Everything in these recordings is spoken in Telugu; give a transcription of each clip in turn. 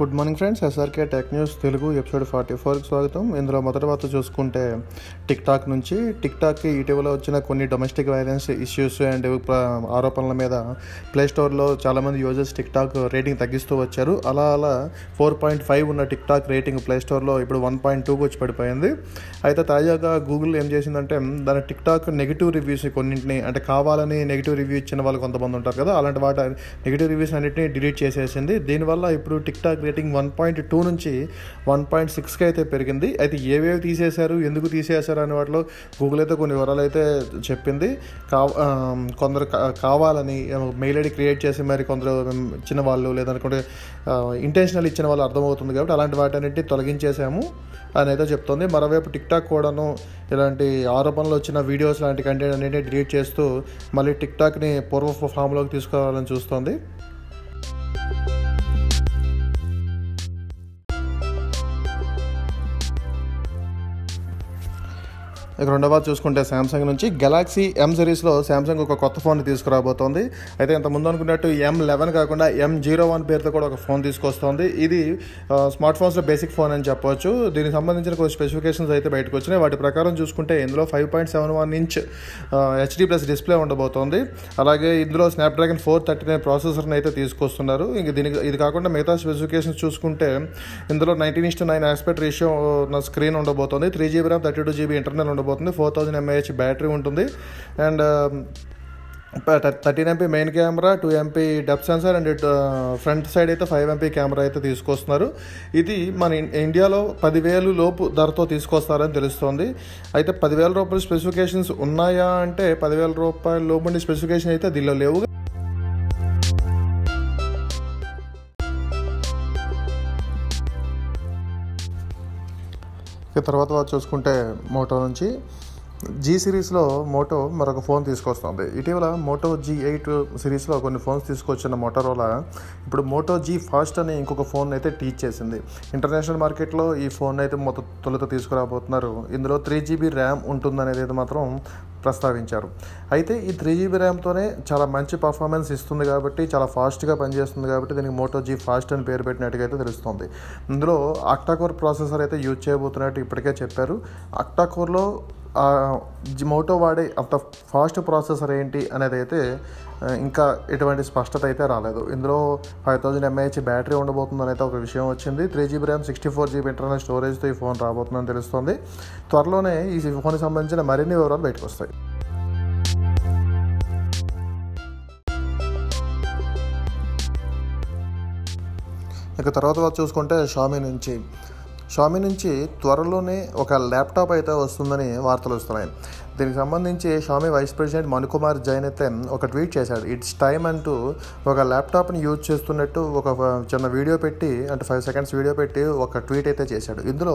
Good morning friends, SRK tech news Telugu episode 44కి స్వాగతం. ఇందులో మొదటి వార్త చూసుకుంటే టిక్టాక్ నుంచి టిక్టాక్కి ఇటీవల వచ్చిన కొన్ని డొమెస్టిక్ వైలెన్స్ ఇష్యూస్ అండ్ ఆరోపణల మీద ప్లేస్టోర్లో చాలామంది యూజర్స్ టిక్టాక్ రేటింగ్ తగ్గిస్తూ వచ్చారు. అలా 4.5 ఉన్న టిక్టాక్ రేటింగ్ ప్లేస్టోర్లో ఇప్పుడు 1.2కు వచ్చి పడిపోయింది. అయితే తాజాగా గూగుల్ ఏం చేసిందంటే దాని టిక్టాక్ నెగిటివ్ రివ్యూస్ కొన్నింటిని, అంటే కావాలని నెగిటివ్ రివ్యూ ఇచ్చిన వాళ్ళు కొంతమంది ఉంటారు కదా, అలాంటి వాటి నెగిటివ్ రివ్యూస్ అన్నింటినీ డిలీట్ చేసేసింది. దీనివల్ల ఇప్పుడు టిక్టాక్ రేటింగ్ 1.2 నుంచి 1.6కి అయితే పెరిగింది. అయితే ఏవేవి తీసేశారు, ఎందుకు తీసేశారు అనే వాటిలో గూగుల్ అయితే కొన్ని వివరాలు అయితే చెప్పింది. కొందరు కావాలని మెయిల్ ఐడి క్రియేట్ చేసి మరి కొందరు ఇచ్చిన వాళ్ళు, లేదనుకుంటే ఇంటెన్షనల్ ఇచ్చిన వాళ్ళు అర్థమవుతుంది కాబట్టి అలాంటి వాటన్నిటిని తొలగించేశాము అని అయితే చెప్తుంది. మరోవైపు టిక్టాక్ కూడాను ఇలాంటి ఆరోపణలు వచ్చిన వీడియోస్ లాంటి కంటెంట్ అన్నింటినీ డిలీట్ చేస్తూ మళ్ళీ టిక్టాక్ని పూర్వ ఫామ్లోకి తీసుకురావాలని చూస్తుంది. ఇక రెండవ చూసుకుంటే శాంసంగ్ నుంచి గెలాక్సీ M సిరీస్లో శాంసంగ్ ఒక కొత్త ఫోన్ తీసుకురాబోతోంది. అయితే ఇంతకుముందు అనుకున్నట్టు M11 కాకుండా M01 పేరుతో కూడా ఒక ఫోన్ తీసుకొస్తోంది. ఇది స్మార్ట్ ఫోన్స్లో బేసిక్ ఫోన్ అని చెప్పవచ్చు. దీనికి సంబంధించిన కొన్ని స్పెసిఫికేషన్స్ అయితే బయటకు వచ్చినాయి. వాటి ప్రకారం చూసుకుంటే ఇందులో 5.71 ఇంచ్ HD+ డిస్ప్లే ఉండబోతోంది. అలాగే ఇందులో స్నాప్డ్రాగన్ 439 ప్రాసెసర్ని అయితే తీసుకొస్తున్నారు. ఇంక దీనికి ఇది కాకుండా మిగతా స్పెసిఫికేషన్స్ చూసుకుంటే ఇందులో 19:9 ఆస్పెక్ట్ రేషియో ఉన్న స్క్రీన్ ఉండబోతోంది. 3GB RAM, 32GB ఇంటర్నల్ ఉండబోతుంది. 4000 mAh బ్యాటరీ ఉంటుంది. And 13MP main camera, 2MP depth sensor and front side అయితే 5MP కెమెరా అయితే తీసుకొస్తున్నారు. ఇది మన ఇండియాలో 10,000 లోపు ధరతో తీసుకొస్తారని తెలుస్తోంది. అయితే 10,000 రూపాయల స్పెసిఫికేషన్స్ ఉన్నాయా అంటే 10,000 రూపాయల లోపు స్పెసిఫికేషన్ అయితే దీనిలో లేవు. తర్వాత చూసుకుంటే మోటో నుంచి జీ సిరీస్లో మోటో మరొక ఫోన్ తీసుకొస్తుంది. ఇటీవల మోటో G8 సిరీస్లో కొన్ని ఫోన్స్ తీసుకొచ్చిన మోటోరోలా ఇప్పుడు మోటో G ఫాస్ట్ అని ఇంకొక ఫోన్ అయితే టీచ్ చేసింది. ఇంటర్నేషనల్ మార్కెట్లో ఈ ఫోన్ అయితే తొలుత తీసుకురాబోతున్నారు. ఇందులో 3GB ర్యామ్ ఉంటుందనేది అయితే మాత్రం ప్రస్తావించారు. అయితే ఈ 3GB ర్యామ్తోనే చాలా మంచి పర్ఫార్మెన్స్ ఇస్తుంది కాబట్టి, చాలా ఫాస్ట్గా పనిచేస్తుంది కాబట్టి దీనికి మోటో G ఫాస్ట్ అని పేరు పెట్టినట్టుగా అయితే తెలుస్తుంది. ఇందులో అక్టాకోర్ ప్రాసెసర్ అయితే యూజ్ చేయబోతున్నట్టు ఇప్పటికే చెప్పారు. అక్టాకోర్లో మోటో వాడే అంత ఫాస్ట్ ప్రాసెసర్ ఏంటి అనేది అయితే ఇంకా ఎటువంటి స్పష్టత అయితే రాలేదు. ఇందులో 5000 mAh బ్యాటరీ ఉండబోతుందని అయితే ఒక విషయం వచ్చింది. 3GB ర్యామ్, 64GB ఇంటర్నల్ స్టోరేజ్తో ఈ ఫోన్ రాబోతుందని తెలుస్తుంది. త్వరలోనే ఈ ఫోన్కి సంబంధించిన మరిన్ని వివరాలు బయటకు వస్తాయి. ఇక తర్వాత చూసుకుంటే Xiaomi నుంచి త్వరలోనే ఒక ల్యాప్టాప్ అయితే వస్తుందని వార్తలు వస్తున్నాయి. దీనికి సంబంధించి Xiaomi vice president Manu Kumar Jain అయితే ఒక ట్వీట్ చేశాడు. ఇట్స్ టైమ్ అంటూ ఒక ల్యాప్టాప్ని యూజ్ చేస్తున్నట్టు ఒక చిన్న వీడియో పెట్టి, అంటే 5 సెకండ్స్ వీడియో పెట్టి ఒక ట్వీట్ అయితే చేశాడు. ఇందులో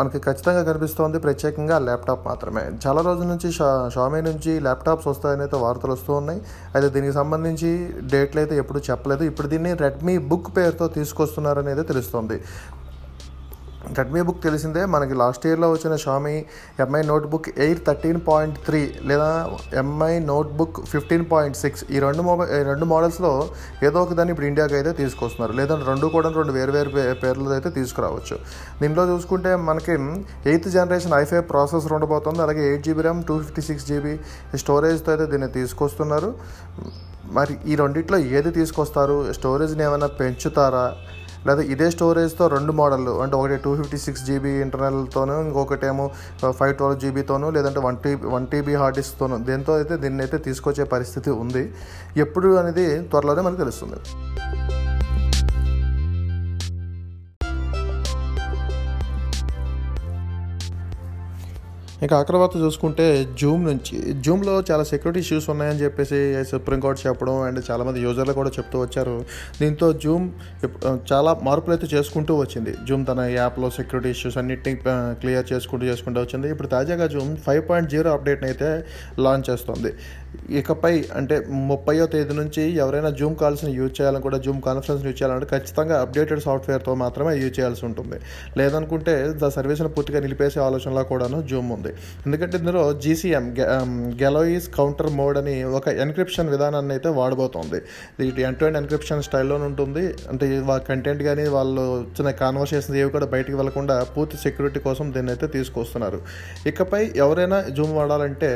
మనకి ఖచ్చితంగా కనిపిస్తోంది ప్రత్యేకంగా ల్యాప్టాప్ మాత్రమే. చాలా రోజుల నుంచి Xiaomi నుంచి ల్యాప్టాప్స్ వస్తాయని అయితే వార్తలు వస్తూ ఉన్నాయి. అయితే దీనికి సంబంధించి డేట్లు అయితే ఎప్పుడు చెప్పలేదు. ఇప్పుడు దీన్ని రెడ్మీ బుక్ పేరుతో తీసుకొస్తున్నారనేది తెలుస్తోంది. రెడ్మీ బుక్ తెలిసిందే మనకి. లాస్ట్ ఇయర్లో వచ్చిన Xiaomi MI నోట్బుక్ ఎయిర్ 13.3 లేదా MI నోట్బుక్ 15.6 ఈ రెండు మోడల్స్లో ఏదో ఒక దాన్ని ఇప్పుడు ఇండియాకి అయితే తీసుకొస్తున్నారు. లేదంటే రెండు వేరు పేర్లతో అయితే తీసుకురావచ్చు. దీనిలో చూసుకుంటే మనకి 8th జనరేషన్ i5 ప్రాసెసర్ ఉండబోతుంది. అలాగే 8GB ర్యామ్, 256GB స్టోరేజ్తో అయితే దీన్ని తీసుకొస్తున్నారు. మరి ఈ రెండిట్లో ఏది తీసుకొస్తారు? స్టోరేజ్ని ఏమైనా పెంచుతారా, లేదా ఇదే స్టోరేజ్తో రెండు మోడళ్ళు, అంటే ఒకటి 256GB ఇంటర్నల్తోనూ, ఇంకొకటేమో 512GBతోనూ, లేదంటే 1TB హార్డ్ డిస్క్తోనూ, దీంతో అయితే దీన్ని అయితే తీసుకొచ్చే పరిస్థితి ఉంది. ఎప్పుడు అనేది త్వరలోనే మనకు తెలుస్తుంది. ఇక ఆక్రవాత చూసుకుంటే జూమ్ నుంచి, జూమ్లో చాలా సెక్యూరిటీ ఇష్యూస్ ఉన్నాయని చెప్పేసి సుప్రీంకోర్టు చెప్పడం అండ్ చాలామంది యూజర్లు కూడా చెప్తూ వచ్చారు. దీంతో జూమ్ చాలా మార్పులు అయితే చేసుకుంటూ వచ్చింది. జూమ్ తన యాప్లో సెక్యూరిటీ ఇష్యూస్ అన్నింటినీ క్లియర్ చేసుకుంటూ వచ్చింది. ఇప్పుడు తాజాగా జూమ్ 5.0 అప్డేట్ని అయితే లాంచ్ చేస్తుంది. ఇకపై అంటే 30వ తేదీ నుంచి ఎవరైనా జూమ్ కాల్స్ని యూజ్ చేయాలని కూడా, జూమ్ కాన్ఫరెన్స్ని యూజ్ చేయాలంటే ఖచ్చితంగా అప్డేటెడ్ సాఫ్ట్వేర్తో మాత్రమే యూజ్ చేయాల్సి ఉంటుంది. లేదనుకుంటే దా సర్వీస్ను పూర్తిగా నిలిపేసే ఆలోచనలా కూడాను జూమ్ ఉంది. ఎందుకంటే ఇందులో GCM గెలోయిస్ కౌంటర్ మోడ్ అని ఒక ఎన్క్రిప్షన్ విధానాన్ని అయితే వాడబోతుంది. ఇది ఎండ్ టు ఎండ్ ఎన్క్రిప్షన్ స్టైల్లోనే ఉంటుంది. అంటే వాళ్ళ కంటెంట్ కానీ వాళ్ళు వచ్చిన కాన్వర్సేషన్స్ ఏవి కూడా బయటికి వెళ్లకుండా పూర్తి సెక్యూరిటీ కోసం దీన్ని అయితే తీసుకొస్తున్నారు. ఇకపై ఎవరైనా జూమ్ వాడాలంటే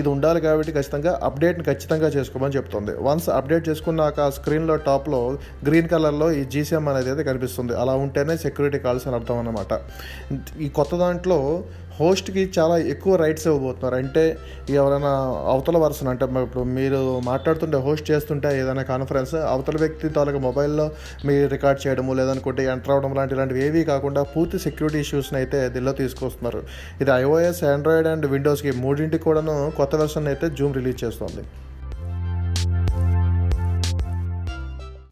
ఇది ఉండాలి కాబట్టి ఖచ్చితంగా అప్డేట్ని ఖచ్చితంగా చేసుకోమని చెప్తుంది. వన్స్ అప్డేట్ చేసుకున్నాక ఆ స్క్రీన్లో టాప్లో గ్రీన్ కలర్లో ఈ GCM అనేది అయితే కనిపిస్తుంది. అలా ఉంటేనే సెక్యూరిటీ కాల్స్ అని అర్థం అన్నమాట. ఈ కొత్త దాంట్లో హోస్ట్కి చాలా ఎక్కువ రైట్స్ ఇవ్వబోతున్నారు. అంటే ఎవరైనా అవతల వరుసను, అంటే ఇప్పుడు మీరు మాట్లాడుతుంటే హోస్ట్ చేస్తుంటే ఏదైనా కాన్ఫరెన్స్ అవతల వ్యక్తి తాలూకు మొబైల్లో మీరు రికార్డ్ చేయడము, లేదనుకుంటే ఎంటర్ అవ్వడం ఇలాంటివి ఏవి కాకుండా పూర్తి సెక్యూరిటీ ఇష్యూస్ని అయితే దీనిలో తీసుకొస్తున్నారు. ఇది iOS, Android అండ్ Windows మూడింటికి కూడాను కొత్త వెర్షన్ అయితే జూమ్ రిలీజ్ చేస్తుంది.